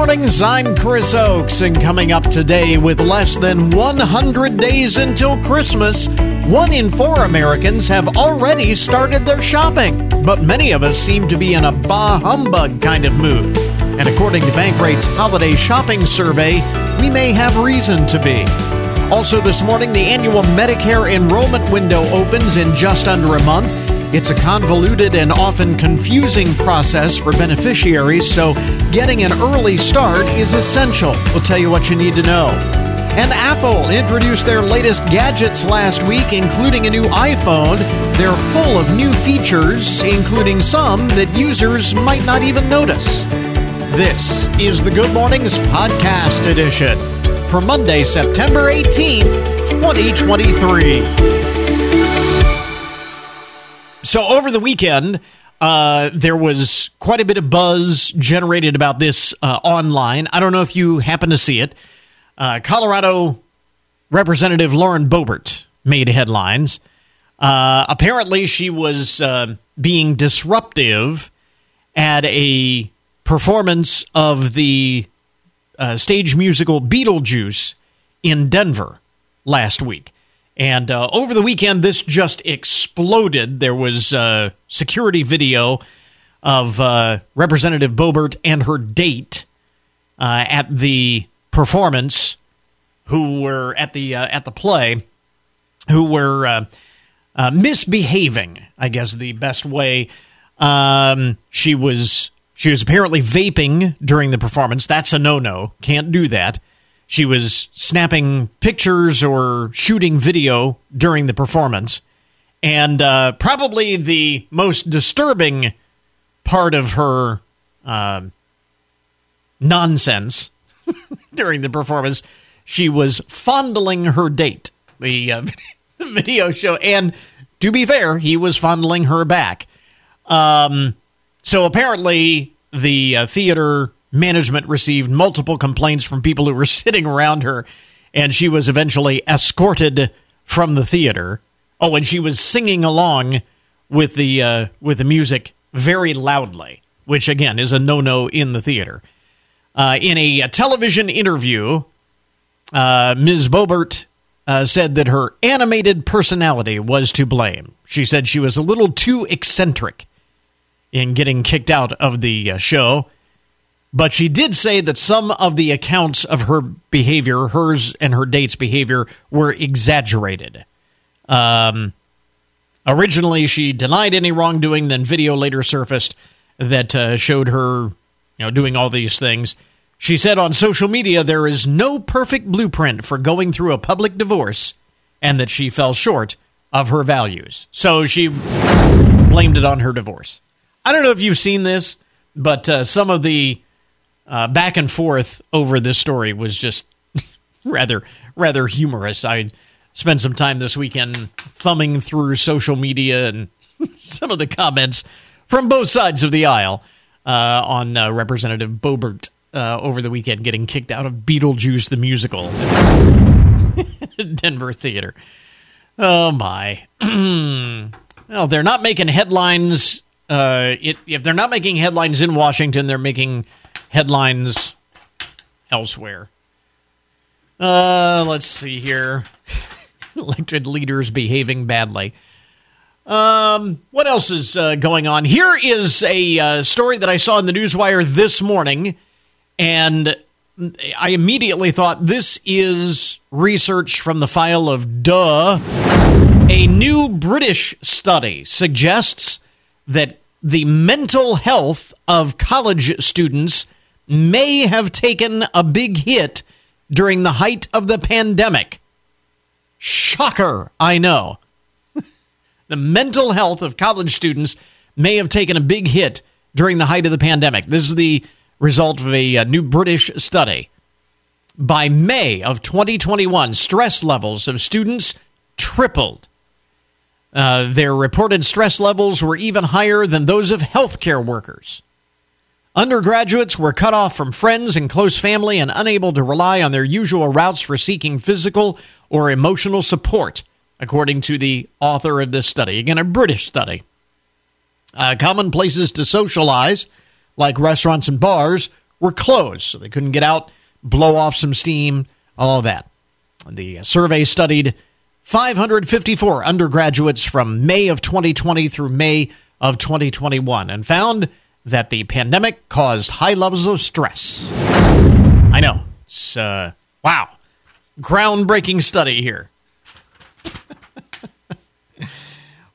mornings, I'm Chris Oakes, and coming up today, with less than 100 days until Christmas, 1 in 4 Americans have already started their shopping, but many of us seem to be in a bah humbug kind of mood. And according to Bankrate's holiday shopping survey, we may have reason to be. Also this morning, the annual Medicare enrollment window opens in just under a month. It's a convoluted and often confusing process for beneficiaries, so getting an early start is essential. We'll tell you what you need to know. And Apple introduced their latest gadgets last week, including a new iPhone. They're full of new features, including some that users might not even notice. This is the Good Mornings Podcast Edition for Monday, September 18, 2023. So over the weekend, there was quite a bit of buzz generated about this online. I don't know if you happen to see it. Colorado Representative Lauren Boebert made headlines. Apparently, she was being disruptive at a performance of the stage musical Beetlejuice in Denver last week. And over the weekend, this just exploded. There was security video of Representative Boebert and her date at the performance, who were at the play, who were misbehaving, I guess the best way. She was apparently vaping during the performance. That's a no-no. Can't do that. She was snapping pictures or shooting video during the performance. And probably the most disturbing part of her nonsense during the performance, she was fondling her date. The video show. And to be fair, he was fondling her back. So apparently, the theater management received multiple complaints from people who were sitting around her, and she was eventually escorted from the theater. Oh, and she was singing along with the music very loudly, which, again, is a no-no in the theater. In a television interview, Ms. Boebert said that her animated personality was to blame. She said she was a little too eccentric in getting kicked out of the show. But she did say that some of the accounts of her behavior, hers and her date's behavior, were exaggerated. Originally, she denied any wrongdoing. Then video later surfaced that showed her, doing all these things. She said on social media, there is no perfect blueprint for going through a public divorce, and that she fell short of her values. So she blamed it on her divorce. I don't know if you've seen this, but some of the back and forth over this story was just rather humorous. I spent some time this weekend thumbing through social media and some of the comments from both sides of the aisle on Representative Boebert over the weekend getting kicked out of Beetlejuice the musical at Denver Theater. Oh, my. Well, they're not making headlines. If they're not making headlines in Washington, they're making headlines elsewhere. Let's see here. Elected leaders behaving badly. What else is going on? Here is a story that I saw in the Newswire this morning, and I immediately thought this is research from the file of duh. A new British study suggests that the mental health of college students may have taken a big hit during the height of the pandemic. Shocker, I know. The mental health of college students may have taken a big hit during the height of the pandemic. This is the result of a new British study. By May of 2021, stress levels of students tripled. Their reported stress levels were even higher than those of healthcare workers. Undergraduates were cut off from friends and close family and unable to rely on their usual routes for seeking physical or emotional support, according to the author of this study. Again, a British study. Common places to socialize, like restaurants and bars, were closed, so they couldn't get out, blow off some steam, all of that. The survey studied 554 undergraduates from May of 2020 through May of 2021 and found that the pandemic caused high levels of stress. I know. It's, wow. Groundbreaking study here.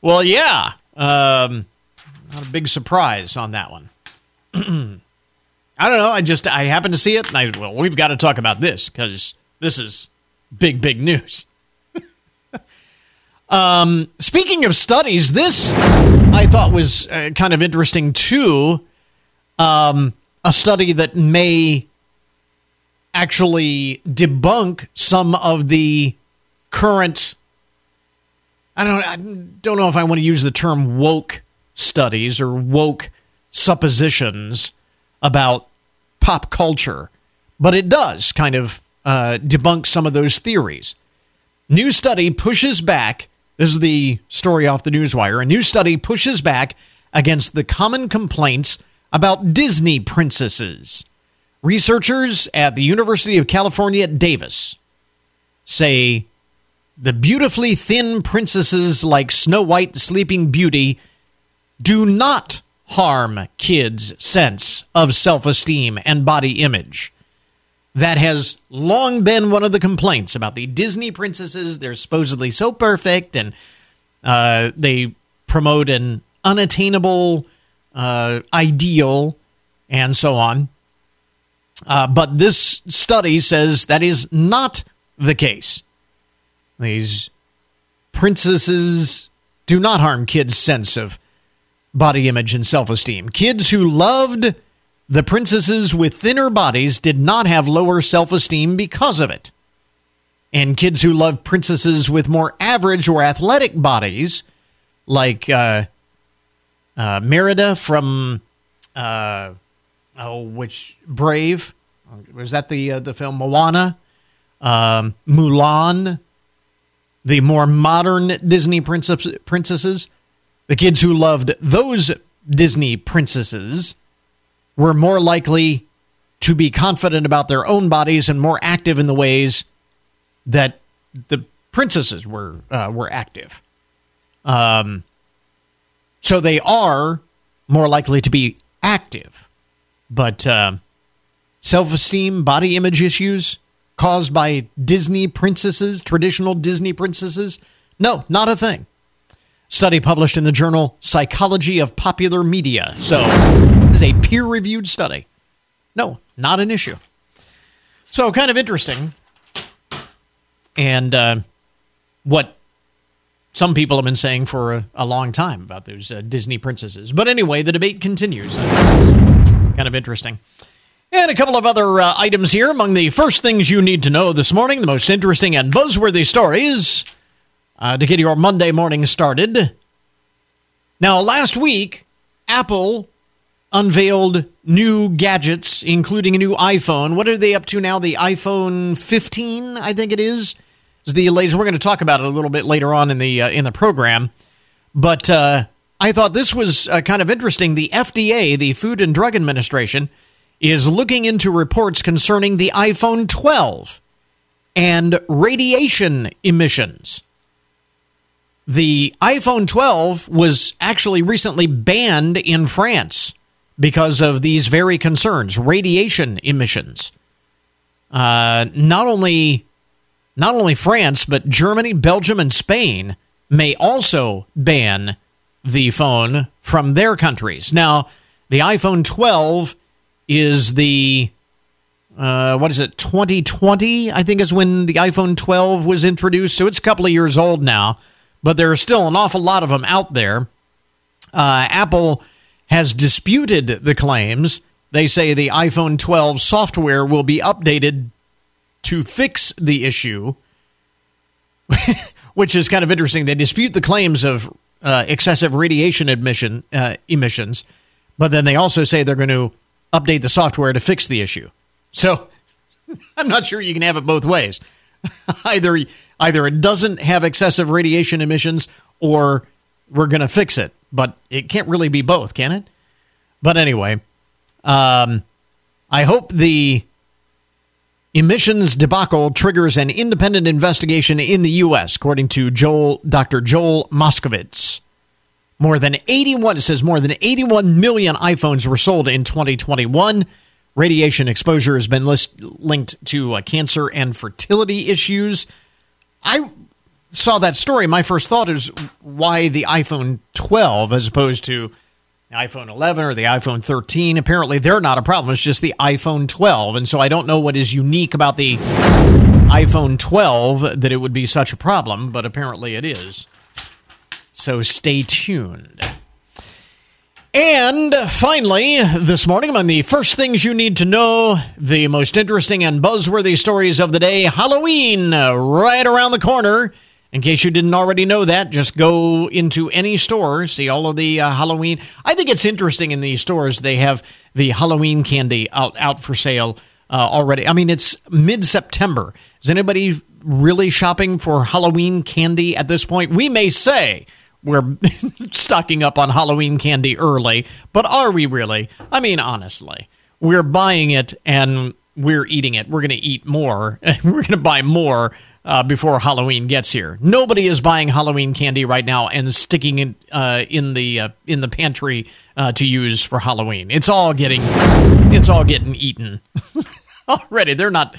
Well, yeah. Not a big surprise on that one. I don't know. I happened to see it, and we've got to talk about this, because this is big, big news. Speaking of studies, this I thought was kind of interesting too. A study that may actually debunk some of the current, I don't know if I want to use the term woke studies or woke suppositions about pop culture, but it does kind of debunk some of those theories. New study pushes back. This is the story off the Newswire. A new study pushes back against the common complaints about Disney princesses. Researchers at the University of California at Davis say the beautifully thin princesses like Snow White, Sleeping Beauty do not harm kids' sense of self-esteem and body image. That has long been one of the complaints about the Disney princesses. They're supposedly so perfect, and they promote an unattainable ideal and so on. But this study says that is not the case. These princesses do not harm kids' sense of body image and self-esteem. Kids who loved the princesses with thinner bodies did not have lower self-esteem because of it. And kids who loved princesses with more average or athletic bodies, like Merida from, Brave? Was that the film Moana? Mulan? The more modern Disney princesses? The kids who loved those Disney princesses were more likely to be confident about their own bodies and more active in the ways that the princesses were active. So they are more likely to be active. But self-esteem, body image issues caused by Disney princesses, traditional Disney princesses, no, not a thing. Study published in the journal Psychology of Popular Media. So is a peer-reviewed study. No, not an issue. So kind of interesting. And what some people have been saying for a long time about those Disney princesses. But anyway, the debate continues. Kind of interesting. And a couple of other items here. Among the first things you need to know this morning, the most interesting and buzzworthy stories to get your Monday morning started. Now, last week, Apple unveiled new gadgets, including a new iPhone. What are they up to now? The iPhone 15, I think it is. It's the latest. We're going to talk about it a little bit later on in the program. But I thought this was kind of interesting. The FDA, the Food and Drug Administration, is looking into reports concerning the iPhone 12 and radiation emissions. The iPhone 12 was actually recently banned in France because of these very concerns, radiation emissions. Not only France, but Germany, Belgium, and Spain may also ban the phone from their countries. Now, the iPhone 12 is the 2020, I think, is when the iPhone 12 was introduced. So it's a couple of years old now, but there are still an awful lot of them out there. Apple has disputed the claims. They say the iPhone 12 software will be updated to fix the issue, which is kind of interesting. They dispute the claims of excessive radiation emissions, but then they also say they're going to update the software to fix the issue. So I'm not sure you can have it both ways. Either it doesn't have excessive radiation emissions, or we're going to fix it. But it can't really be both, can it? But anyway, I hope the emissions debacle triggers an independent investigation in the U.S., according to Dr. Joel Moskowitz. More than 81 million iPhones were sold in 2021. Radiation exposure has been linked to cancer and fertility issues. I saw that story. My first thought is why the iPhone 12 as opposed to the iPhone 11 or the iPhone 13. Apparently, they're not a problem. It's just the iPhone 12. And so I don't know what is unique about the iPhone 12 that it would be such a problem, but apparently it is. So stay tuned. And finally, this morning, among the first things you need to know, the most interesting and buzzworthy stories of the day, Halloween, right around the corner. In case you didn't already know that, just go into any store, see all of the Halloween. I think it's interesting in these stores, they have the Halloween candy out for sale already. I mean, it's mid-September. Is anybody really shopping for Halloween candy at this point? We may say we're stocking up on Halloween candy early, but are we really? I mean, honestly, we're buying it and we're eating it. We're going to eat more. We're going to buy more before Halloween gets here. Nobody is buying Halloween candy right now and sticking it in the pantry to use for Halloween. It's all getting eaten already. They're not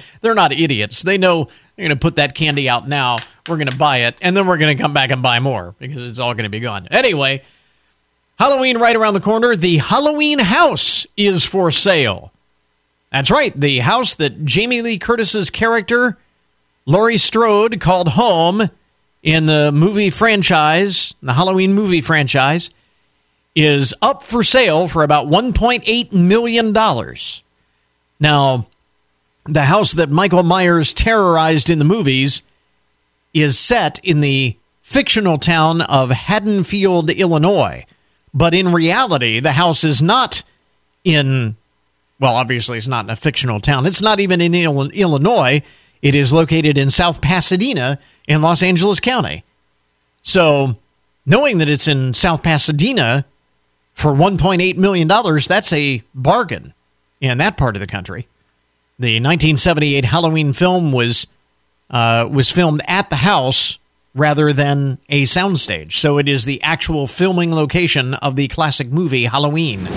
idiots. They know they're going to put that candy out now. We're going to buy it, and then we're going to come back and buy more because it's all going to be gone anyway. Halloween right around the corner. The Halloween house is for sale. That's right, the house that Jamie Lee Curtis's character Laurie Strode called home in the movie franchise, the Halloween movie franchise, is up for sale for about $1.8 million. Now, the house that Michael Myers terrorized in the movies is set in the fictional town of Haddonfield, Illinois. But in reality, the house is not in, well, obviously it's not in a fictional town. It's not even in Illinois. It is located in South Pasadena in Los Angeles County. So knowing that it's in South Pasadena for $1.8 million, that's a bargain in that part of the country. The 1978 Halloween film was filmed at the house rather than a soundstage. So it is the actual filming location of the classic movie Halloween.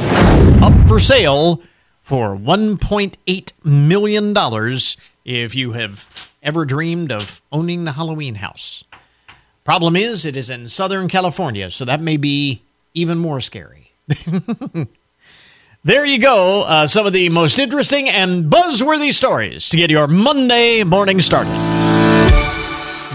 Up for sale for $1.8 million. If you have ever dreamed of owning the Halloween house. Problem is, it is in Southern California, so that may be even more scary. There you go. Some of the most interesting and buzzworthy stories to get your Monday morning started.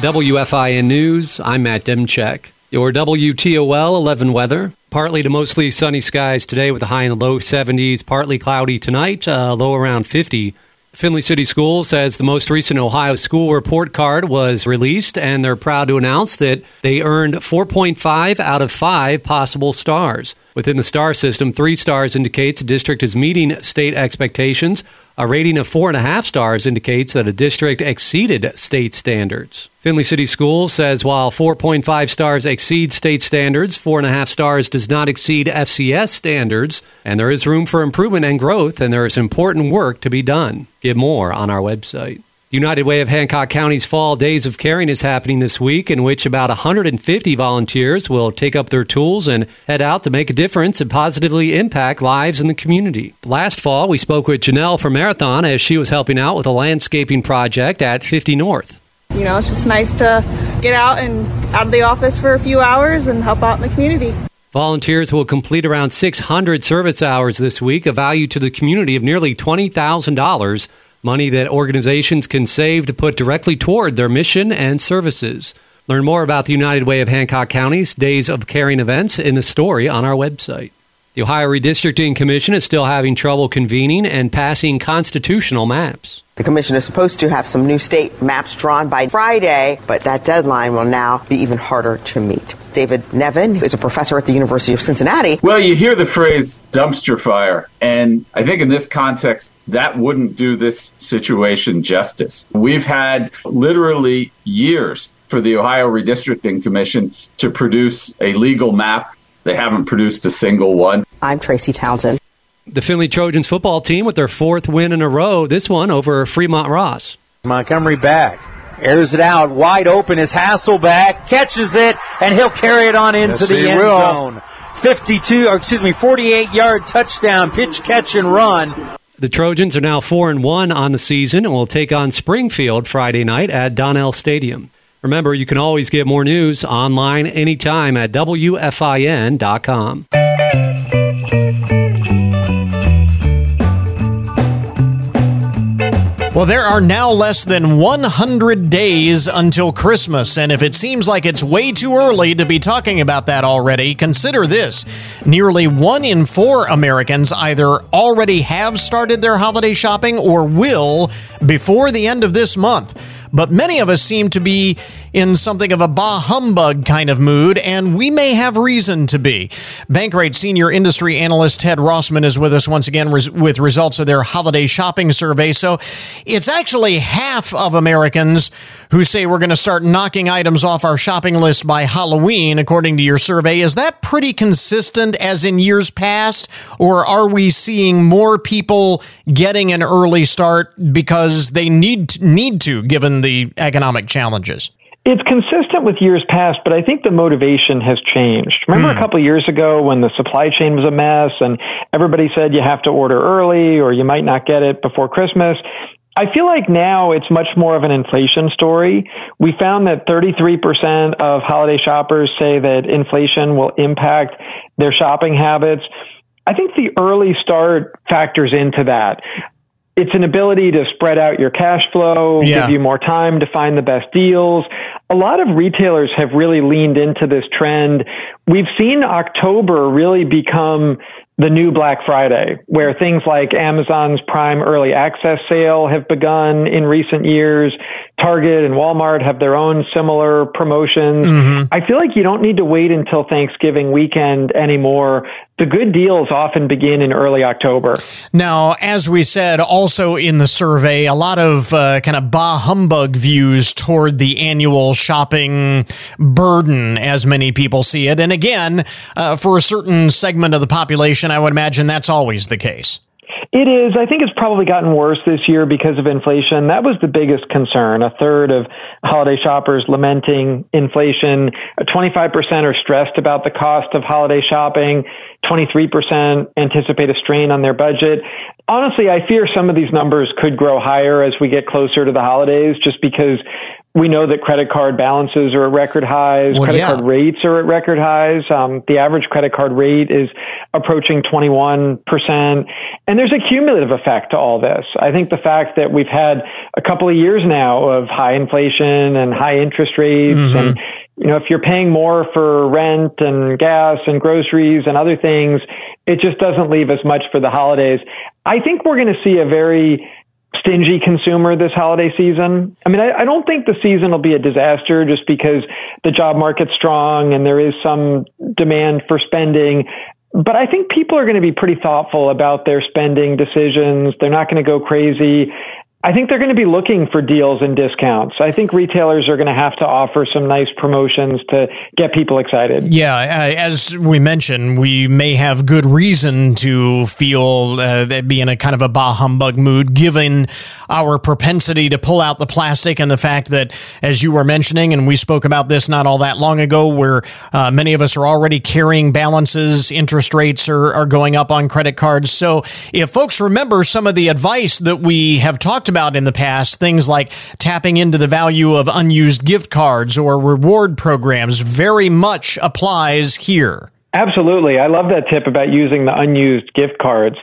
WFIN News, I'm Matt Demchek. Your WTOL 11 weather. Partly to mostly sunny skies today with a high and low 70s, partly cloudy tonight, low around 50. Findlay City School says the most recent Ohio school report card was released, and they're proud to announce that they earned 4.5 out of 5 possible stars. Within the star system, 3 stars indicates a district is meeting state expectations. A rating of 4.5 stars indicates that a district exceeded state standards. Findlay City School says while 4.5 stars exceeds state standards, 4.5 stars does not exceed FCS standards, and there is room for improvement and growth, and there is important work to be done. Get more on our website. The United Way of Hancock County's Fall Days of Caring is happening this week, in which about 150 volunteers will take up their tools and head out to make a difference and positively impact lives in the community. Last fall, we spoke with Janelle from Marathon as she was helping out with a landscaping project at 50 North. You know, it's just nice to get out and out of the office for a few hours and help out in the community. Volunteers will complete around 600 service hours this week, a value to the community of nearly $20,000. Money that organizations can save to put directly toward their mission and services. Learn more about the United Way of Hancock County's Days of Caring events in the story on our website. The Ohio Redistricting Commission is still having trouble convening and passing constitutional maps. The commission is supposed to have some new state maps drawn by Friday, but that deadline will now be even harder to meet. David Nevin, who is a professor at the University of Cincinnati. Well, you hear the phrase dumpster fire, and I think in this context, that wouldn't do this situation justice. We've had literally years for the Ohio Redistricting Commission to produce a legal map. They haven't produced a single one. I'm Tracy Townsend. The Findlay Trojans football team with their fourth win in a row, this one over Fremont Ross. Montgomery back. Airs it out, wide open is Hasselback, catches it, and he'll carry it on into the end zone. 48-yard touchdown, pitch, catch, and run. The Trojans are now 4-1 on the season and will take on Springfield Friday night at Donnell Stadium. Remember, you can always get more news online anytime at WFIN.com. Well, there are now less than 100 days until Christmas, and if it seems like it's way too early to be talking about that already, consider this. Nearly 1 in 4 Americans either already have started their holiday shopping or will before the end of this month. But many of us seem to be in something of a bah humbug kind of mood, and we may have reason to be. Bankrate senior industry analyst Ted Rossman is with us once again with results of their holiday shopping survey. So it's actually half of Americans who say we're going to start knocking items off our shopping list by Halloween, according to your survey. Is that pretty consistent as in years past, or are we seeing more people getting an early start because they need to, given the economic challenges? It's consistent with years past, but I think the motivation has changed. Remember a couple of years ago when the supply chain was a mess and everybody said you have to order early or you might not get it before Christmas? I feel like now it's much more of an inflation story. We found that 33% of holiday shoppers say that inflation will impact their shopping habits. I think the early start factors into that. It's an ability to spread out your cash flow, give you more time to find the best deals. A lot of retailers have really leaned into this trend. We've seen October really become the new Black Friday, where things like Amazon's Prime Early Access sale have begun in recent years. Target and Walmart have their own similar promotions. I feel like you don't need to wait until Thanksgiving weekend anymore. The good deals often begin in early October. Now, as we said, also in the survey, a lot of kind of bah humbug views toward the annual shopping burden, as many people see it. And again, for a certain segment of the population, I would imagine that's always the case. It is. I think it's probably gotten worse this year because of inflation. That was the biggest concern. A third of holiday shoppers lamenting inflation. 25% are stressed about the cost of holiday shopping. 23% anticipate a strain on their budget. Honestly, I fear some of these numbers could grow higher as we get closer to the holidays, just because we know that credit card balances are at record highs. Well, credit card rates are at record highs. The average credit card rate is approaching 21%. And there's a cumulative effect to all this. I think the fact that we've had a couple of years now of high inflation and high interest rates, and you know, if you're paying more for rent and gas and groceries and other things, it just doesn't leave as much for the holidays. I think we're going to see a very stingy consumer this holiday season. I mean, I don't think the season will be a disaster just because the job market's strong and there is some demand for spending. But I think people are going to be pretty thoughtful about their spending decisions. They're not going to go crazy. I think they're going to be looking for deals and discounts. I think retailers are going to have to offer some nice promotions to get people excited. Yeah, as we mentioned, we may have good reason to feel that be in a kind of a bah humbug mood, given our propensity to pull out the plastic and the fact that, as you were mentioning, and we spoke about this not all that long ago, where many of us are already carrying balances, interest rates are going up on credit cards. So if folks remember some of the advice that we have talked about in the past, things like tapping into the value of unused gift cards or reward programs very much applies here. Absolutely. I love that tip about using the unused gift cards.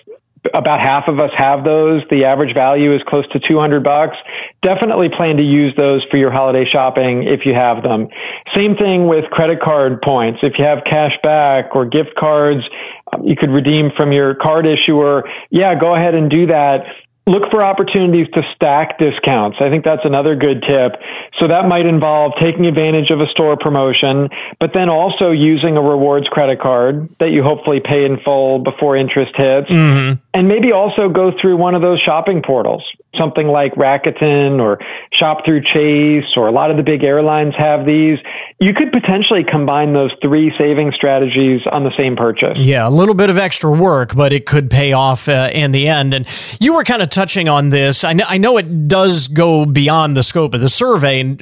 About half of us have those. The average value is close to $200. Definitely plan to use those for your holiday shopping if you have them. Same thing with credit card points. If you have cash back or gift cards you could redeem from your card issuer, go ahead and do that. Look for opportunities to stack discounts. I think that's another good tip. So that might involve taking advantage of a store promotion, but then also using a rewards credit card that you hopefully pay in full before interest hits. And maybe also go through one of those shopping portals. something like Rakuten or Shop Through Chase, or a lot of the big airlines have these. You could potentially combine those three saving strategies on the same purchase. Yeah, a little bit of extra work, but it could pay off in the end. And you were kind of touching on this. I know it does go beyond the scope of the survey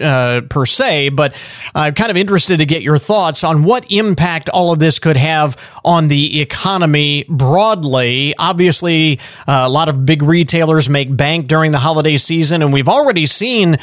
per se, but I'm kind of interested to get your thoughts on what impact all of this could have on the economy broadly. Obviously, a lot of big retailers make bank during the holiday season, and we've already seen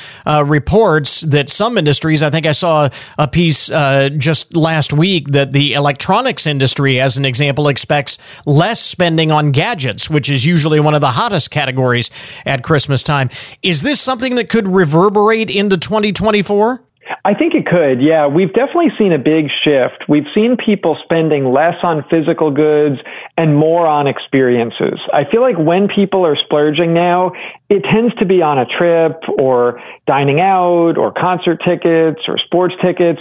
reports that some industries, I think I saw a piece just last week that the electronics industry, as an example, expects less spending on gadgets, which is usually one of the hottest categories at Christmas time. Is this something that could reverberate into 2024? I think it could, yeah. We've definitely seen a big shift. We've seen people spending less on physical goods and more on experiences. I feel like when people are splurging now, it tends to be on a trip or dining out or concert tickets or sports tickets.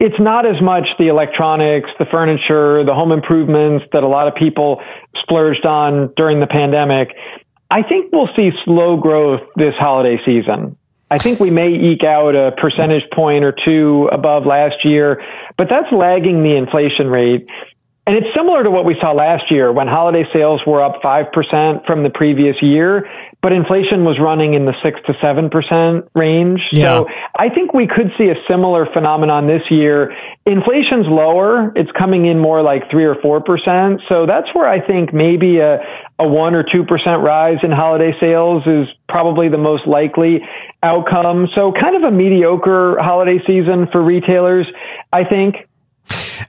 It's not as much the electronics, the furniture, the home improvements that a lot of people splurged on during the pandemic. I think we'll see slow growth this holiday season. I think we may eke out a percentage point or two above last year, but that's lagging the inflation rate. And it's similar to what we saw last year when holiday sales were up 5% from the previous year, but inflation was running in the 6 to 7% range. Yeah. So I think we could see a similar phenomenon this year. Inflation's lower. It's coming in more like 3 or 4%. So that's where I think maybe a 1 or 2% rise in holiday sales is probably the most likely outcome. So kind of a mediocre holiday season for retailers, I think.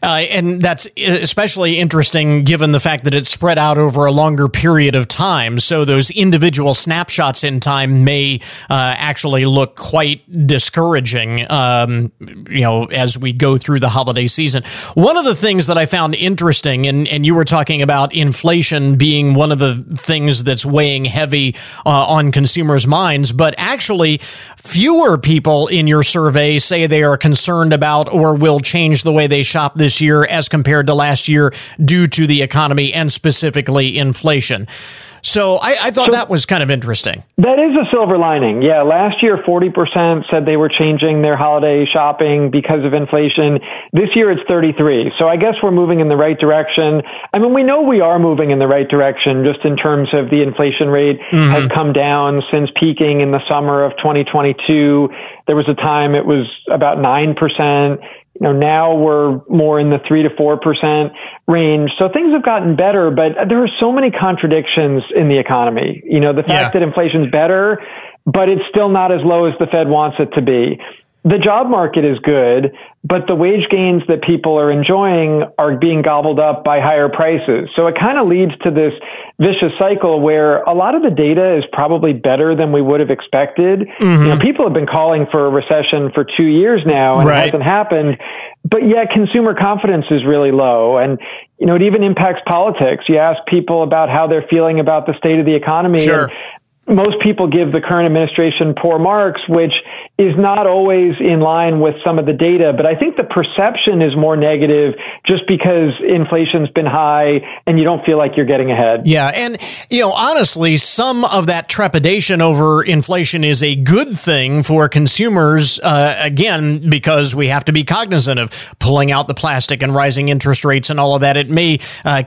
And that's especially interesting given the fact that it's spread out over a longer period of time. So those individual snapshots in time may actually look quite discouraging, as we go through the holiday season. One of the things that I found interesting, and you were talking about inflation being one of the things that's weighing heavy on consumers' minds, but actually fewer people in your survey say they are concerned about or will change the way they shop this year as compared to last year due to the economy and specifically inflation. So I thought that was kind of interesting. That is a silver lining. Yeah, last year, 40% said they were changing their holiday shopping because of inflation. This year, it's 33%. So I guess we're moving in the right direction. I mean, we know we are moving in the right direction just in terms of the inflation rate has come down since peaking in the summer of 2022. There was a time it was about 9%. Now we're more in the 3 to 4% range. So things have gotten better, but there are so many contradictions in the economy. The fact that inflation's better, but it's still not as low as the Fed wants it to be. The job market is good, but the wage gains that people are enjoying are being gobbled up by higher prices. So it kind of leads to this vicious cycle where a lot of the data is probably better than we would have expected. Mm-hmm. People have been calling for a recession for 2 years now, and It hasn't happened. But yet consumer confidence is really low. And, it even impacts politics. You ask people about how they're feeling about the state of the economy. Sure. Most people give the current administration poor marks, which is not always in line with some of the data. But I think the perception is more negative just because inflation's been high and you don't feel like you're getting ahead. Yeah. And, honestly, some of that trepidation over inflation is a good thing for consumers, again, because we have to be cognizant of pulling out the plastic and rising interest rates and all of that. It may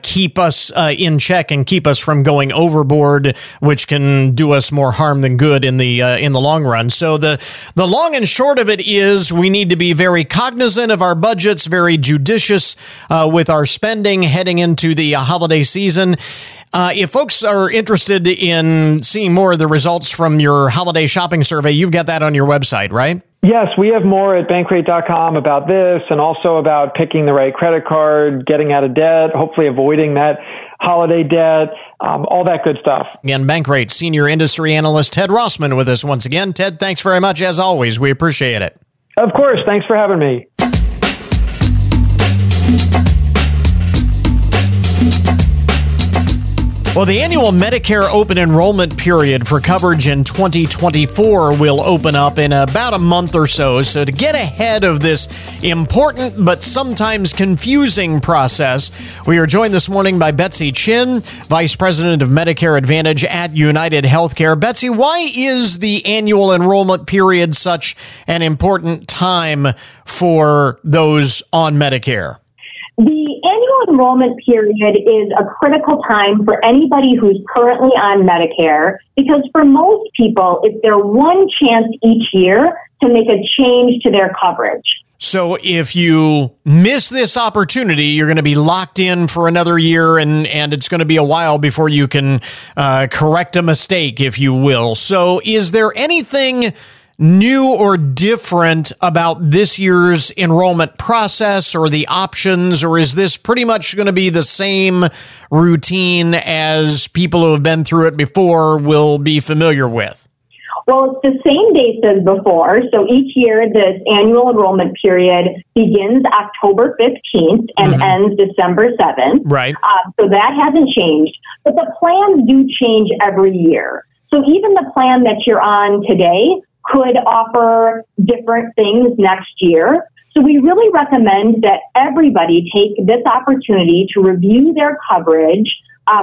keep us in check and keep us from going overboard, which can do us more harm than good in the long run. So the long and short of it is we need to be very cognizant of our budgets, very judicious with our spending heading into the holiday season. If folks are interested in seeing more of the results from your holiday shopping survey, you've got that on your website, right? Yes, we have more at Bankrate.com about this and also about picking the right credit card, getting out of debt, hopefully avoiding that holiday debt, all that good stuff. Again, Bankrate Senior Industry Analyst Ted Rossman with us once again. Ted, thanks very much. As always, we appreciate it. Of course. Thanks for having me. Well, the annual Medicare open enrollment period for coverage in 2024 will open up in about a month or so. So to get ahead of this important but sometimes confusing process, we are joined this morning by Betsy Chin, Vice President of Medicare Advantage at United Healthcare. Betsy, why is the annual enrollment period such an important time for those on Medicare? The annual enrollment period is a critical time for anybody who's currently on Medicare because for most people, it's their one chance each year to make a change to their coverage. So if you miss this opportunity, you're going to be locked in for another year, and it's going to be a while before you can correct a mistake, if you will. So is there anything new or different about this year's enrollment process or the options, or is this pretty much going to be the same routine as people who have been through it before will be familiar with? Well, it's the same dates as before. So each year, this annual enrollment period begins October 15th and ends December 7th. Right. So that hasn't changed. But the plans do change every year. So even the plan that you're on today could offer different things next year. So we really recommend that everybody take this opportunity to review their coverage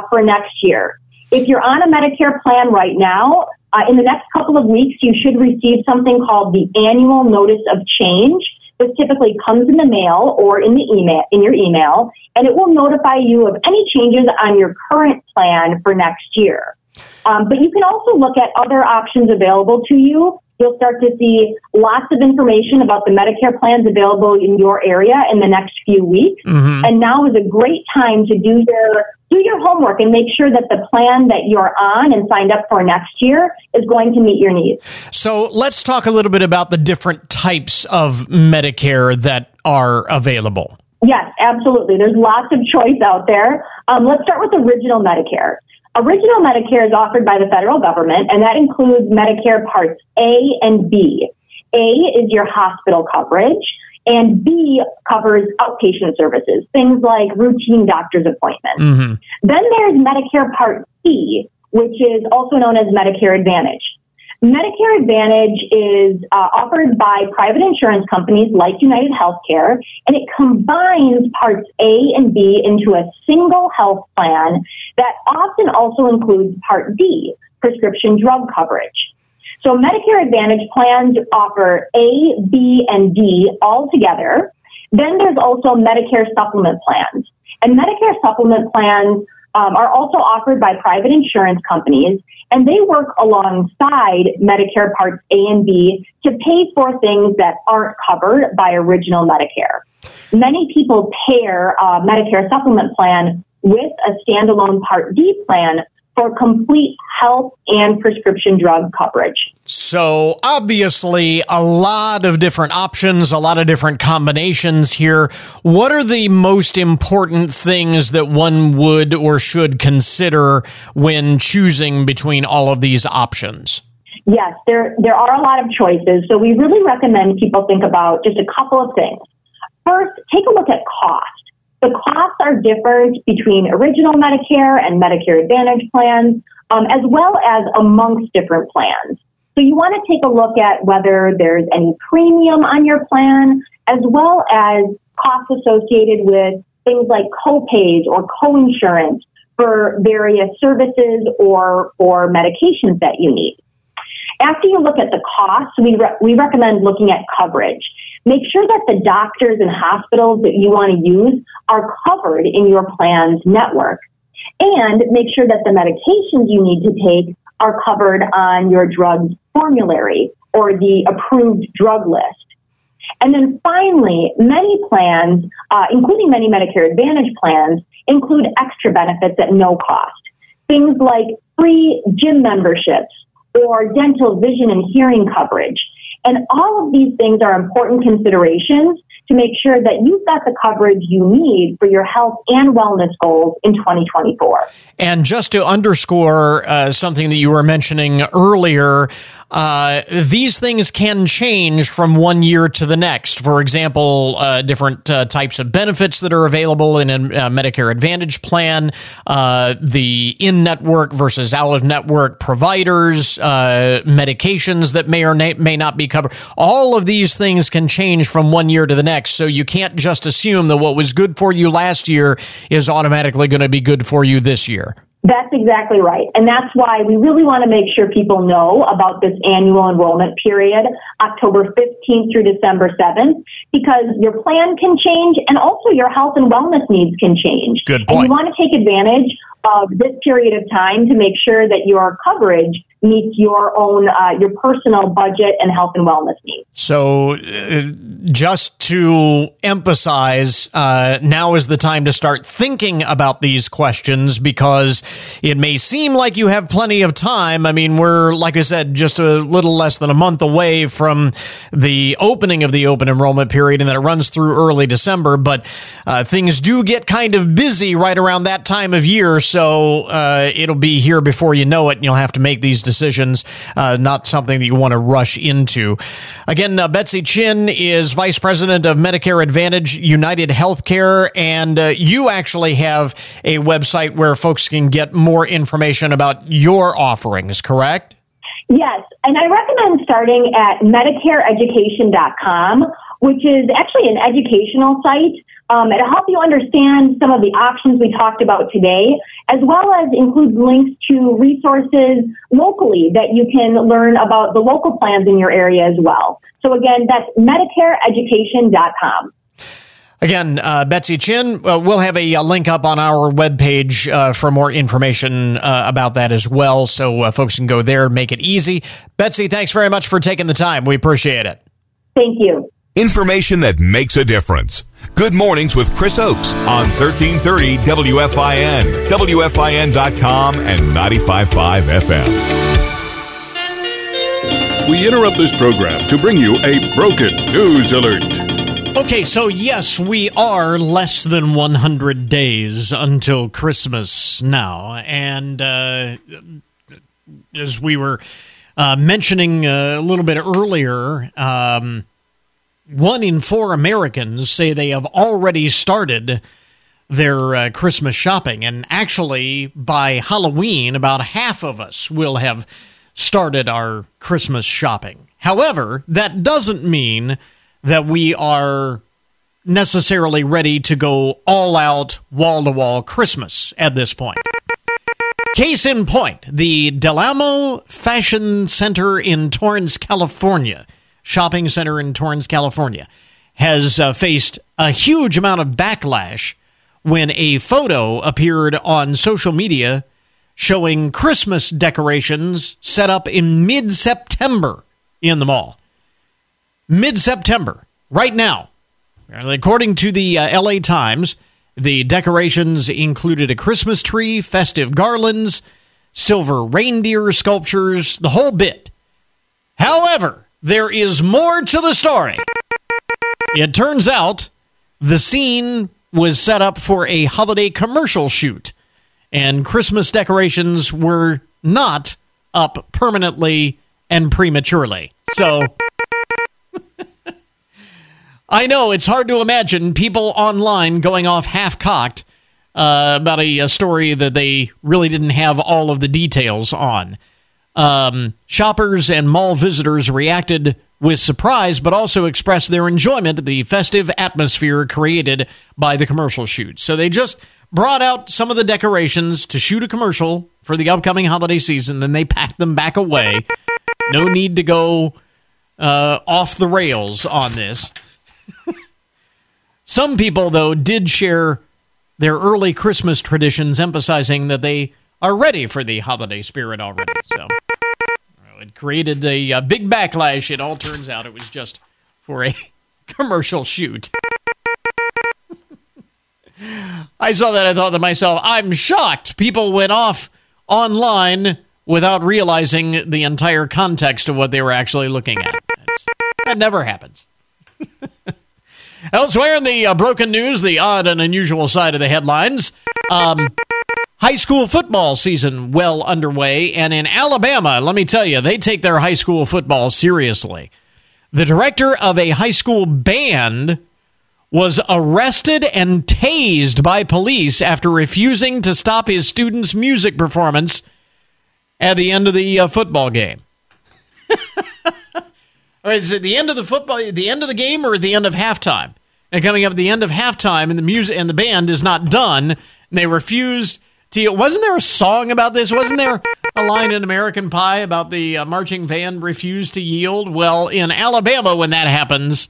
for next year. If you're on a Medicare plan right now, in the next couple of weeks, you should receive something called the annual notice of change. This typically comes in the mail or in your email, and it will notify you of any changes on your current plan for next year. But you can also look at other options available to you. You'll start to see lots of information about the Medicare plans available in your area in the next few weeks. And now is a great time to do your homework and make sure that the plan that you're on and signed up for next year is going to meet your needs. So let's talk a little bit about the different types of Medicare that are available. Yes, absolutely. There's lots of choice out there. Let's start with Original Medicare. Original Medicare is offered by the federal government, and that includes Medicare Parts A and B. A is your hospital coverage, and B covers outpatient services, things like routine doctor's appointments. Then there's Medicare Part C, which is also known as Medicare Advantage. Medicare Advantage is offered by private insurance companies like United Healthcare, and it combines Parts A and B into a single health plan that often also includes Part D, prescription drug coverage. So Medicare Advantage plans offer A, B, and D all together. Then there's also Medicare Supplement plans, and Medicare Supplement plans are also offered by private insurance companies, and they work alongside Medicare Parts A and B to pay for things that aren't covered by Original Medicare. Many people pair a Medicare Supplement plan with a standalone Part D plan for complete health and prescription drug coverage. So obviously a lot of different options, a lot of different combinations here. What are the most important things that one would or should consider when choosing between all of these options? Yes, there are a lot of choices. So we really recommend people think about just a couple of things. First, take a look at cost. The costs are different between Original Medicare and Medicare Advantage plans, as well as amongst different plans. So you want to take a look at whether there's any premium on your plan, as well as costs associated with things like co-pays or co-insurance for various services or for medications that you need. After you look at the costs, we recommend looking at coverage. Make sure that the doctors and hospitals that you want to use are covered in your plan's network. And make sure that the medications you need to take are covered on your drug formulary or the approved drug list. And then finally, many plans, including many Medicare Advantage plans, include extra benefits at no cost. Things like free gym memberships or dental, vision, and hearing coverage. And all of these things are important considerations to make sure that you've got the coverage you need for your health and wellness goals in 2024. And just to underscore something that you were mentioning earlier, These things can change from one year to the next. For example, different types of benefits that are available in a Medicare Advantage plan, the in-network versus out-of-network providers, medications that may or may not be covered. All of these things can change from one year to the next, so you can't just assume that what was good for you last year is automatically going to be good for you this year. That's exactly right. And that's why we really want to make sure people know about this annual enrollment period, October 15th through December 7th, because your plan can change and also your health and wellness needs can change. Good point. And you want to take advantage of this period of time to make sure that your coverage meets your own, your personal budget and health and wellness needs. So just to emphasize, now is the time to start thinking about these questions, because it may seem like you have plenty of time. I mean, we're, like I said, just a little less than a month away from the opening of the open enrollment period, and then it runs through early December, but things do get kind of busy right around that time of year. So it'll be here before you know it, and you'll have to make these decisions, not something that you want to rush into. Again, Betsy Chin is Vice President of Medicare Advantage, United Healthcare, and you actually have a website where folks can get more information about your offerings, correct? Yes, and I recommend starting at MedicareEducation.com, which is actually an educational site. It'll help you understand some of the options we talked about today, as well as includes links to resources locally that you can learn about the local plans in your area as well. So again, that's MedicareEducation.com. Again, Betsy Chin, we'll have a link up on our webpage for more information about that as well, so folks can go there and make it easy. Betsy, thanks very much for taking the time. We appreciate it. Thank you. Information that makes a difference. Good Mornings with Chris Oakes on 1330 WFIN, WFIN.com, and 95.5 FM. We interrupt this program to bring you a broken news alert. Okay, so yes, we are less than 100 days until Christmas now. And as we were mentioning a little bit earlier, 1 in 4 Americans say they have already started their Christmas shopping. And actually, by Halloween, about half of us will have started our Christmas shopping. However, that doesn't mean that we are necessarily ready to go all-out, wall-to-wall Christmas at this point. Case in point, the Del Amo Fashion Center in Torrance, California, shopping center in Torrance, California, has faced a huge amount of backlash when a photo appeared on social media showing Christmas decorations set up in mid-September in the mall. Mid-September, right now. According to the LA Times, the decorations included a Christmas tree, festive garlands, silver reindeer sculptures, the whole bit. However, there is more to the story. It turns out the scene was set up for a holiday commercial shoot, and Christmas decorations were not up permanently and prematurely. So I know it's hard to imagine people online going off half-cocked about a story that they really didn't have all of the details on. Shoppers and mall visitors reacted with surprise, but also expressed their enjoyment of the festive atmosphere created by the commercial shoot. So they just brought out some of the decorations to shoot a commercial for the upcoming holiday season, then they packed them back away. No need to go off the rails on this. Some people, though, did share their early Christmas traditions, emphasizing that they are ready for the holiday spirit already. So it created a big backlash. It all turns out it was just for a commercial shoot. I saw that. I thought to myself, I'm shocked. People went off online without realizing the entire context of what they were actually looking at. That never happens. Elsewhere in the broken news, the odd and unusual side of the headlines, High school football season well underway, and in Alabama, let me tell you, they take their high school football seriously. The director of a high school band was arrested and tased by police after refusing to stop his students' music performance at the end of the football game. Or is it the end of the football, the end of the game, or the end of halftime? And coming up at the end of halftime, and the music and the band is not done, and they refused. Wasn't there a song about this? Wasn't there a line in American Pie about the marching band refused to yield? Well, in Alabama, when that happens,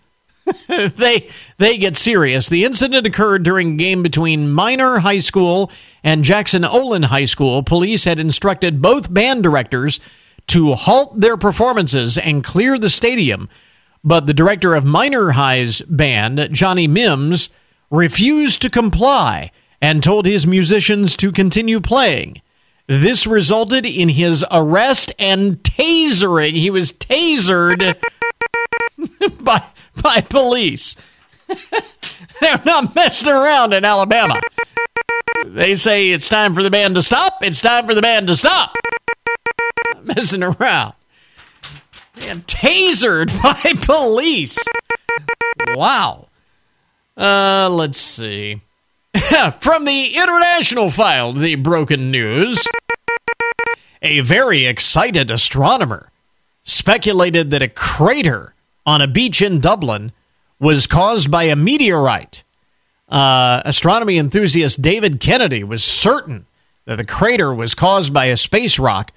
they get serious. The incident occurred during a game between Minor High School and Jackson Olin High School. Police had instructed both band directors to halt their performances and clear the stadium, but the director of Minor High's band, Johnny Mims, refused to comply and told his musicians to continue playing. This resulted in his arrest and tasering. He was tasered by police. They're not messing around in Alabama. They say it's time for the band to stop. It's time for the band to stop. Not messing around. And tasered by police. Wow. Let's see. From the international file, the broken news. A very excited astronomer speculated that a crater on a beach in Dublin was caused by a meteorite. Astronomy enthusiast David Kennedy was certain that the crater was caused by a space rock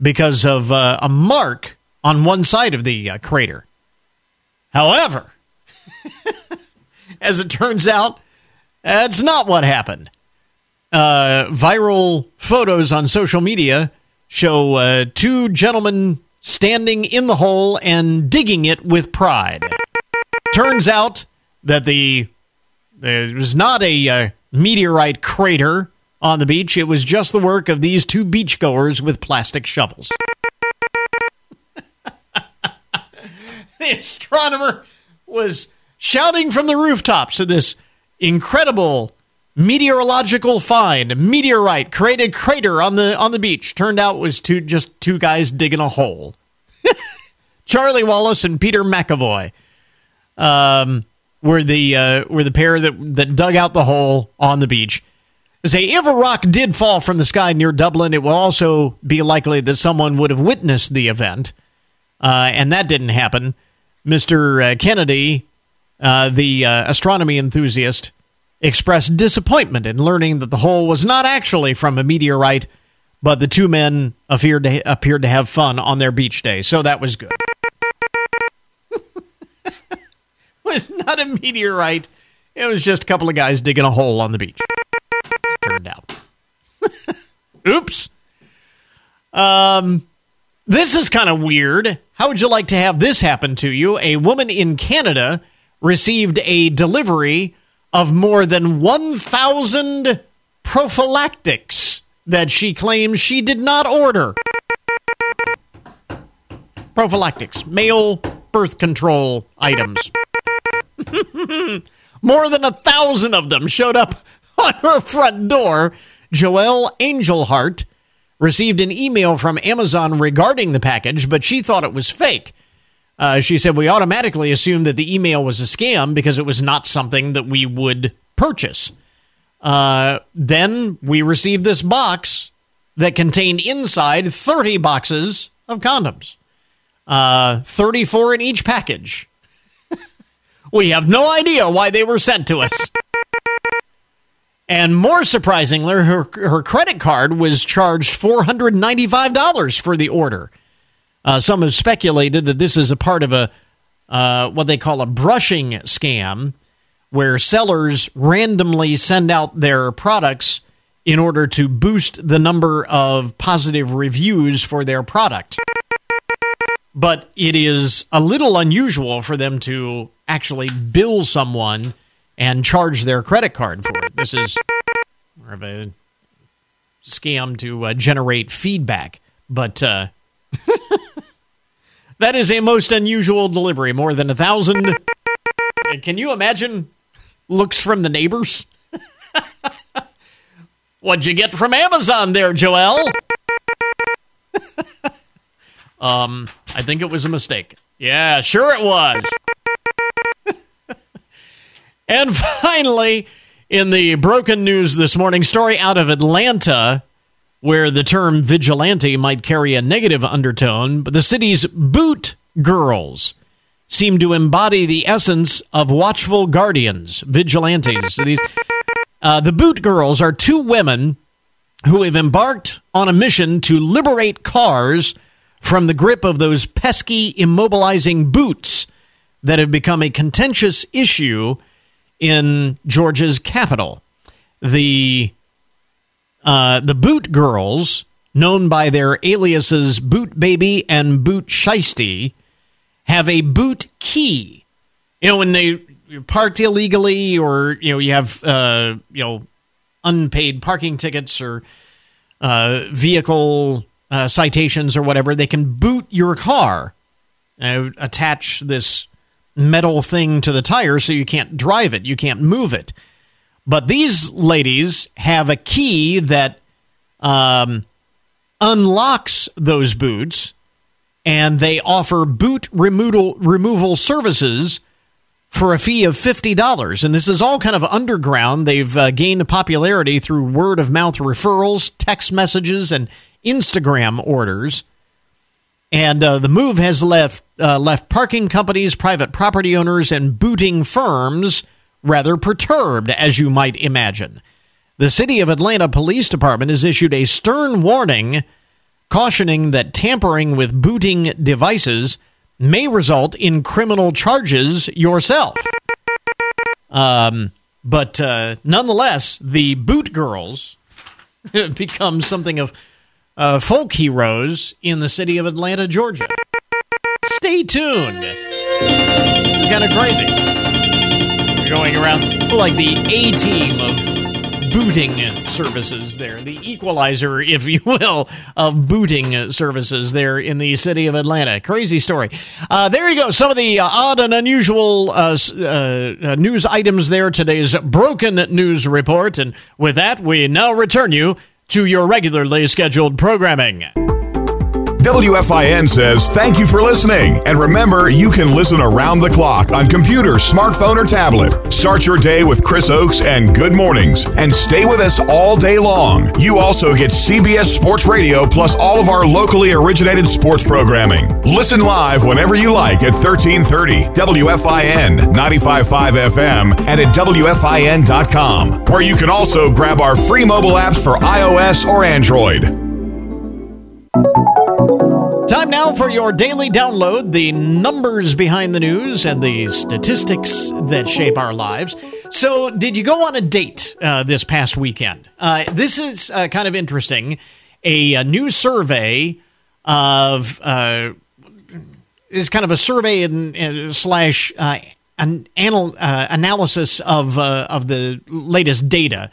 because of a mark on one side of the crater. However, as it turns out, that's not what happened. Viral photos on social media show two gentlemen standing in the hole and digging it with pride. Turns out that there was not a meteorite crater on the beach. It was just the work of these two beachgoers with plastic shovels. The astronomer was shouting from the rooftops of this incredible meteorological find. Meteorite created crater on the beach. Turned out was just two guys digging a hole. Charlie Wallace and Peter McAvoy were the pair that dug out the hole on the beach. Say, if a rock did fall from the sky near Dublin, it will also be likely that someone would have witnessed the event, and that didn't happen. Mr. Kennedy, the astronomy enthusiast, expressed disappointment in learning that the hole was not actually from a meteorite, but the two men appeared to have fun on their beach day, so that was good. Was not a meteorite. It was just a couple of guys digging a hole on the beach. It turned out. Oops. This is kind of weird. How would you like to have this happen to you? A woman in Canada received a delivery of more than 1,000 prophylactics that she claims she did not order. Prophylactics, male birth control items. More than 1,000 of them showed up on her front door. Joelle Angelhart received an email from Amazon regarding the package, but she thought it was fake. She said, we automatically assumed that the email was a scam because it was not something that we would purchase. Then we received this box that contained inside 30 boxes of condoms, 34 in each package. We have no idea why they were sent to us. And more surprisingly, her credit card was charged $495 for the order. Some have speculated that this is a part of a what they call a brushing scam, where sellers randomly send out their products in order to boost the number of positive reviews for their product. But it is a little unusual for them to actually bill someone and charge their credit card for it. This is more of a scam to generate feedback, but that is a most unusual delivery. More than 1,000. Can you imagine looks from the neighbors? What'd you get from Amazon there, Joelle? I think it was a mistake. Yeah, sure it was. And finally, in the broken news this morning, story out of Atlanta, where the term vigilante might carry a negative undertone, but the city's boot girls seem to embody the essence of watchful guardians, vigilantes. So these, the boot girls are two women who have embarked on a mission to liberate cars from the grip of those pesky, immobilizing boots that have become a contentious issue in Georgia's capital. The boot girls, known by their aliases Boot Baby and Boot Shiesty, have a boot key. You know, when they parked illegally, or you have unpaid parking tickets or vehicle citations or whatever, they can boot your car. Attach this metal thing to the tire so you can't drive it, you can't move it. But these ladies have a key that unlocks those boots, and they offer boot removal services for a fee of $50. And this is all kind of underground. They've gained popularity through word-of-mouth referrals, text messages, and Instagram orders. And the move has left parking companies, private property owners, and booting firms rather perturbed, as you might imagine. The City of Atlanta Police Department has issued a stern warning, cautioning that tampering with booting devices may result in criminal charges yourself. But nonetheless, the boot girls become something of folk heroes in the city of Atlanta, Georgia. Stay tuned. It's kind of crazy. Going around like the A-team of booting services there, the equalizer, if you will, of booting services there in the city of Atlanta. Crazy story. There you go. Some of the odd and unusual news items there. Today's broken news report. And with that, we now return you to your regularly scheduled programming. WFIN says thank you for listening. And remember, you can listen around the clock on computer, smartphone, or tablet. Start your day with Chris Oakes and Good Mornings. And stay with us all day long. You also get CBS Sports Radio plus all of our locally originated sports programming. Listen live whenever you like at 1330 WFIN 95.5 FM and at WFIN.com, where you can also grab our free mobile apps for iOS or Android. Time now for your daily download, the numbers behind the news and the statistics that shape our lives. So, did you go on a date this past weekend? This is kind of interesting. A new survey of is kind of a survey and slash an analysis of the latest data,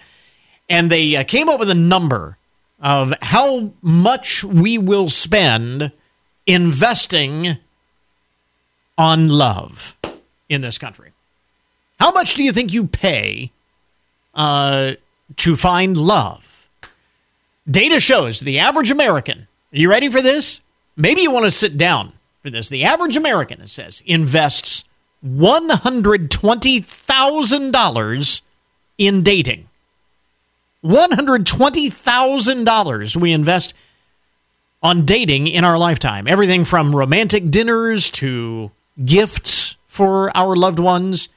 and they came up with a number of how much we will spend investing on love in this country. How much do you think you pay to find love? Data shows the average American, are you ready for this? Maybe you want to sit down for this. The average American, it says, invests $120,000 in dating. $120,000 we invest on dating in our lifetime. Everything from romantic dinners to gifts for our loved ones.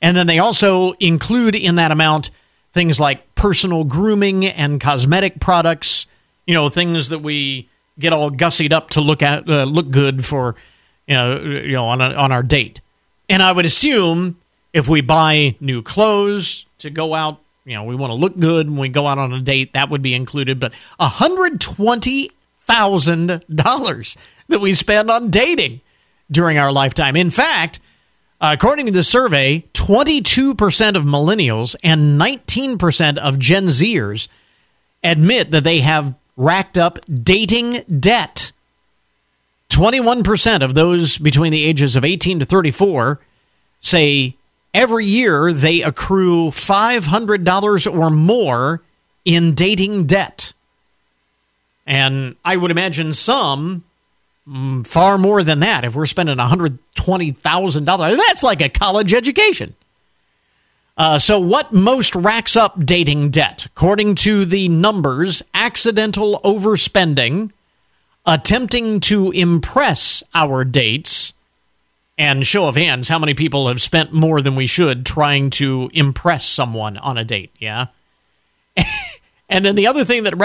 And then they also include in that amount things like personal grooming and cosmetic products. You know, things that we get all gussied up to look at, look good for, on our date. And I would assume if we buy new clothes to go out, we want to look good when we go out on a date, that would be included. But $120,000 that we spend on dating during our lifetime. In fact, according to the survey, 22% of millennials and 19% of Gen Zers admit that they have racked up dating debt. 21% of those between the ages of 18 to 34 say every year they accrue $500 or more in dating debt. And I would imagine some far more than that. If we're spending $120,000, that's like a college education. So what most racks up dating debt? According to the numbers, accidental overspending, attempting to impress our dates, and show of hands, how many people have spent more than we should trying to impress someone on a date, yeah? And then the other thing that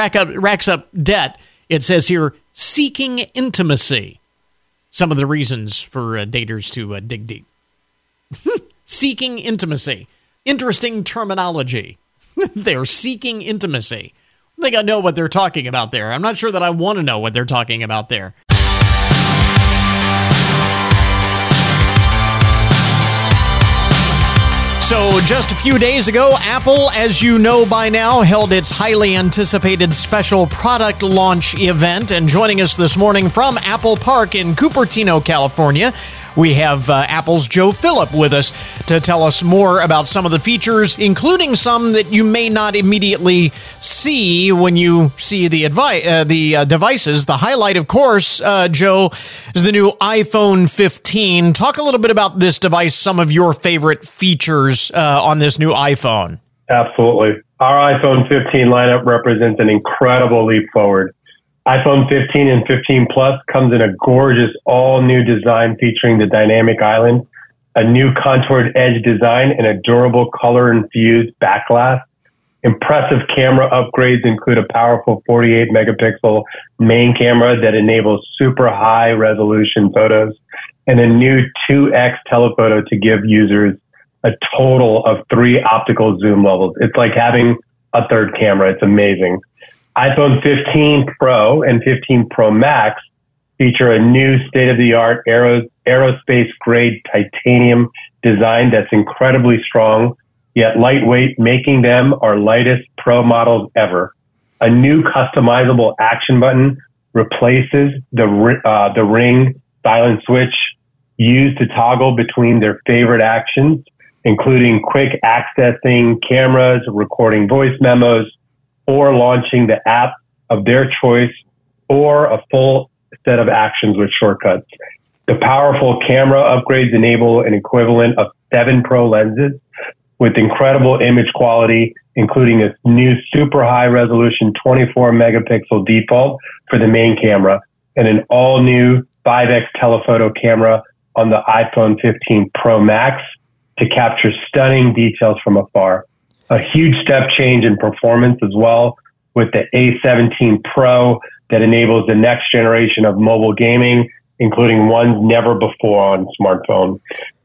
racks up debt, it says here, seeking intimacy. Some of the reasons for daters to dig deep. Seeking intimacy. Interesting terminology. They're seeking intimacy. I think I know what they're talking about there. I'm not sure that I want to know what they're talking about there. So just a few days ago, Apple, as you know by now, held its highly anticipated special product launch event. And joining us this morning from Apple Park in Cupertino, California, we have Apple's Joe Phillip with us to tell us more about some of the features, including some that you may not immediately see when you see the devices. The highlight, of course, Joe, is the new iPhone 15. Talk a little bit about this device, some of your favorite features on this new iPhone. Absolutely. Our iPhone 15 lineup represents an incredible leap forward. iPhone 15 and 15 Plus comes in a gorgeous all-new design featuring the dynamic island, a new contoured edge design, and a durable color-infused backglass. Impressive camera upgrades include a powerful 48-megapixel main camera that enables super high-resolution photos and a new 2x telephoto to give users a total of 3 optical zoom levels. It's like having a third camera. It's amazing. iPhone 15 Pro and 15 Pro Max feature a new state-of-the-art aerospace-grade titanium design that's incredibly strong, yet lightweight, making them our lightest Pro models ever. A new customizable action button replaces the ring silent switch used to toggle between their favorite actions, including quick accessing cameras, recording voice memos, or launching the app of their choice, or a full set of actions with shortcuts. The powerful camera upgrades enable an equivalent of 7 Pro lenses with incredible image quality, including a new super high resolution 24-megapixel default for the main camera and an all-new 5X telephoto camera on the iPhone 15 Pro Max to capture stunning details from afar. A huge step change in performance as well with the A17 Pro that enables the next generation of mobile gaming, including ones never before on smartphone.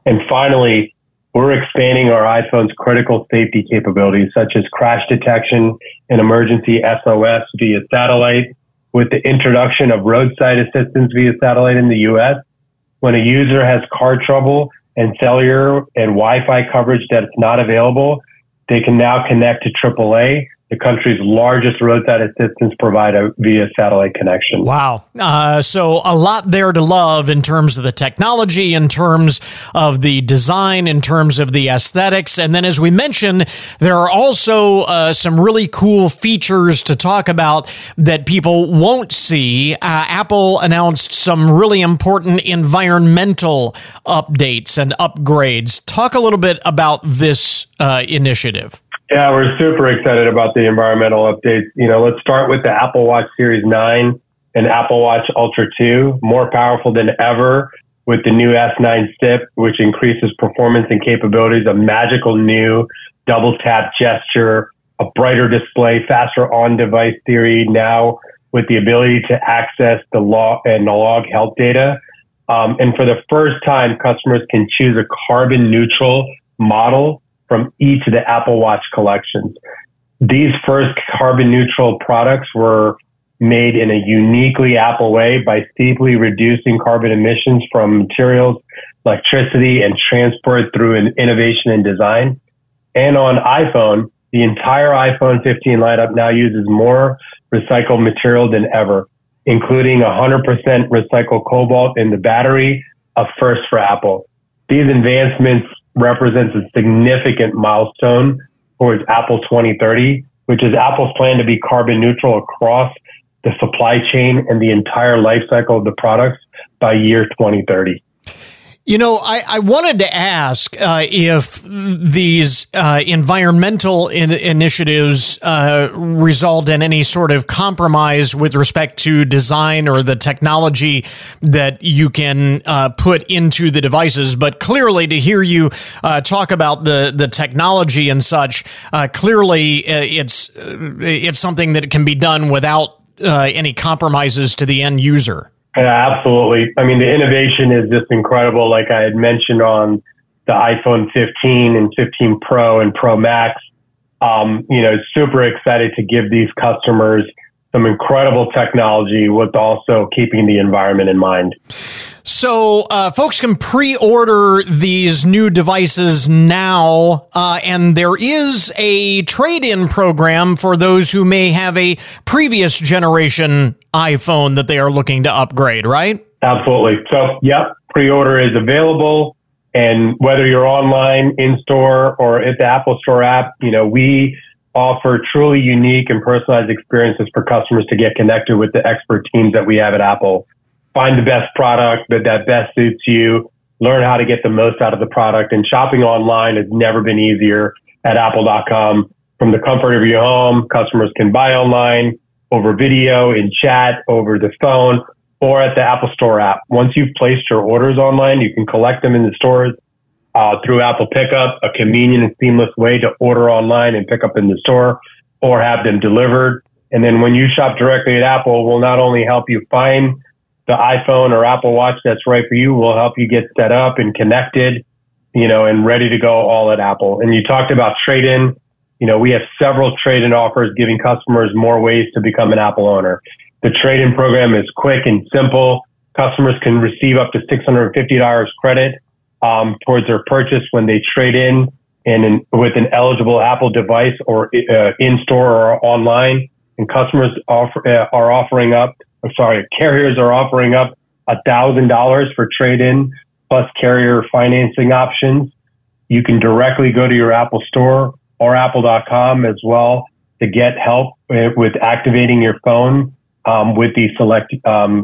And finally, we're expanding our iPhone's critical safety capabilities, such as crash detection and emergency SOS via satellite, with the introduction of roadside assistance via satellite in the U.S. When a user has car trouble and cellular and Wi-Fi coverage that's not available, they can now connect to AAA, the country's largest roadside assistance provider, via satellite connection. Wow. So a lot there to love in terms of the technology, in terms of the design, in terms of the aesthetics. And then, as we mentioned, there are also some really cool features to talk about that people won't see. Apple announced some really important environmental updates and upgrades. Talk a little bit about this initiative. Yeah, we're super excited about the environmental updates. You know, let's start with the Apple Watch Series 9 and Apple Watch Ultra 2, more powerful than ever with the new S9 SIP, which increases performance and capabilities, a magical new double tap gesture, a brighter display, faster on-device theory now with the ability to access the log health data. And for the first time, customers can choose a carbon neutral model from each of the Apple Watch collections. These first carbon neutral products were made in a uniquely Apple way by steeply reducing carbon emissions from materials, electricity, and transport through an innovation in design. And on iPhone, the entire iPhone 15 lineup now uses more recycled material than ever, including 100% recycled cobalt in the battery, a first for Apple. These advancements represents a significant milestone towards Apple 2030, which is Apple's plan to be carbon neutral across the supply chain and the entire life cycle of the products by year 2030. You know, I wanted to ask if these environmental initiatives result in any sort of compromise with respect to design or the technology that you can put into the devices. But clearly, to hear you talk about the technology and such, clearly it's something that can be done without any compromises to the end user. Yeah, absolutely. I mean, the innovation is just incredible. Like I had mentioned on the iPhone 15 and 15 Pro and Pro Max, you know, super excited to give these customers some incredible technology with also keeping the environment in mind. So folks can pre-order these new devices now, and there is a trade-in program for those who may have a previous generation iPhone that they are looking to upgrade, right? Absolutely. So, yep, pre-order is available, and whether you're online, in-store, or at the Apple Store app, you know, we offer truly unique and personalized experiences for customers to get connected with the expert teams that we have at Apple. Find the best product that best suits you, learn how to get the most out of the product, and shopping online has never been easier at apple.com. From the comfort of your home, customers can buy online, over video, in chat, over the phone, or at the Apple Store app. Once you've placed your orders online, you can collect them in the stores through Apple Pickup, a convenient and seamless way to order online and pick up in the store or have them delivered. And then when you shop directly at Apple, we'll not only help you find the iPhone or Apple Watch that's right for you, will help you get set up and connected, you know, and ready to go, all at Apple. And you talked about trade-in. You know, we have several trade-in offers giving customers more ways to become an Apple owner. The trade-in program is quick and simple. Customers can receive up to $650 credit towards their purchase when they trade in and with an eligible Apple device or in-store or online. And customers carriers are offering up $1,000 for trade-in plus carrier financing options. You can directly go to your Apple Store or apple.com as well to get help with activating your phone with the select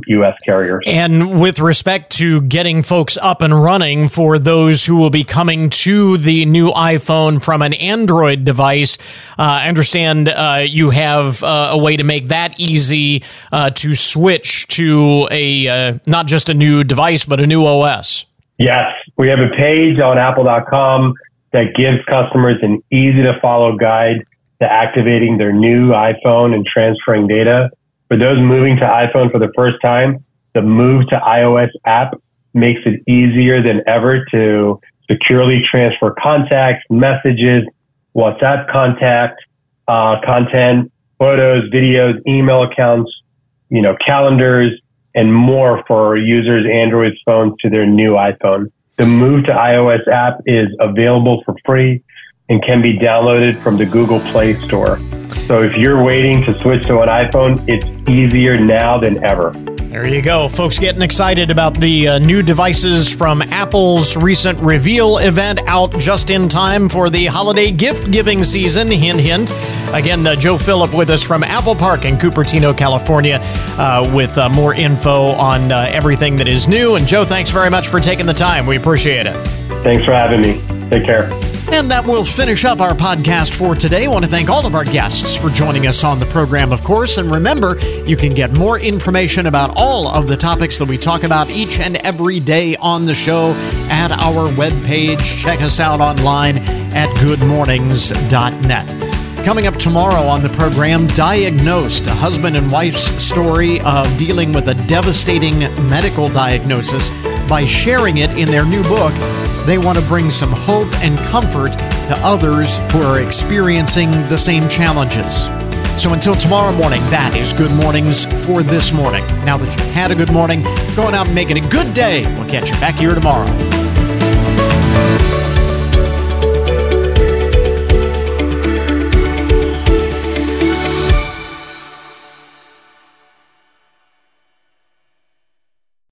U.S. carriers. And with respect to getting folks up and running for those who will be coming to the new iPhone from an Android device, I understand you have a way to make that easy to switch to a not just a new device, but a new OS. Yes, we have a page on apple.com that gives customers an easy-to-follow guide to activating their new iPhone and transferring data. For those moving to iPhone for the first time, the Move to iOS app makes it easier than ever to securely transfer contacts, messages, WhatsApp content, photos, videos, email accounts, you know, calendars, and more for users' Android phones to their new iPhone. The Move to iOS app is available for free and can be downloaded from the Google Play Store. So if you're waiting to switch to an iPhone, it's easier now than ever. There you go. Folks getting excited about the new devices from Apple's recent reveal event, out just in time for the holiday gift-giving season. Hint, hint. Again, Joe Phillip with us from Apple Park in Cupertino, California, with more info on everything that is new. And Joe, thanks very much for taking the time. We appreciate it. Thanks for having me. Take care. And that will finish up our podcast for today. I want to thank all of our guests for joining us on the program, of course. And remember, you can get more information about all of the topics that we talk about each and every day on the show at our webpage. Check us out online at goodmornings.net. Coming up tomorrow on the program, Diagnosed, a husband and wife's story of dealing with a devastating medical diagnosis by sharing it in their new book. They want to bring some hope and comfort to others who are experiencing the same challenges. So until tomorrow morning, that is Good Mornings for this morning. Now that you've had a good morning, go on out and make it a good day. We'll catch you back here tomorrow.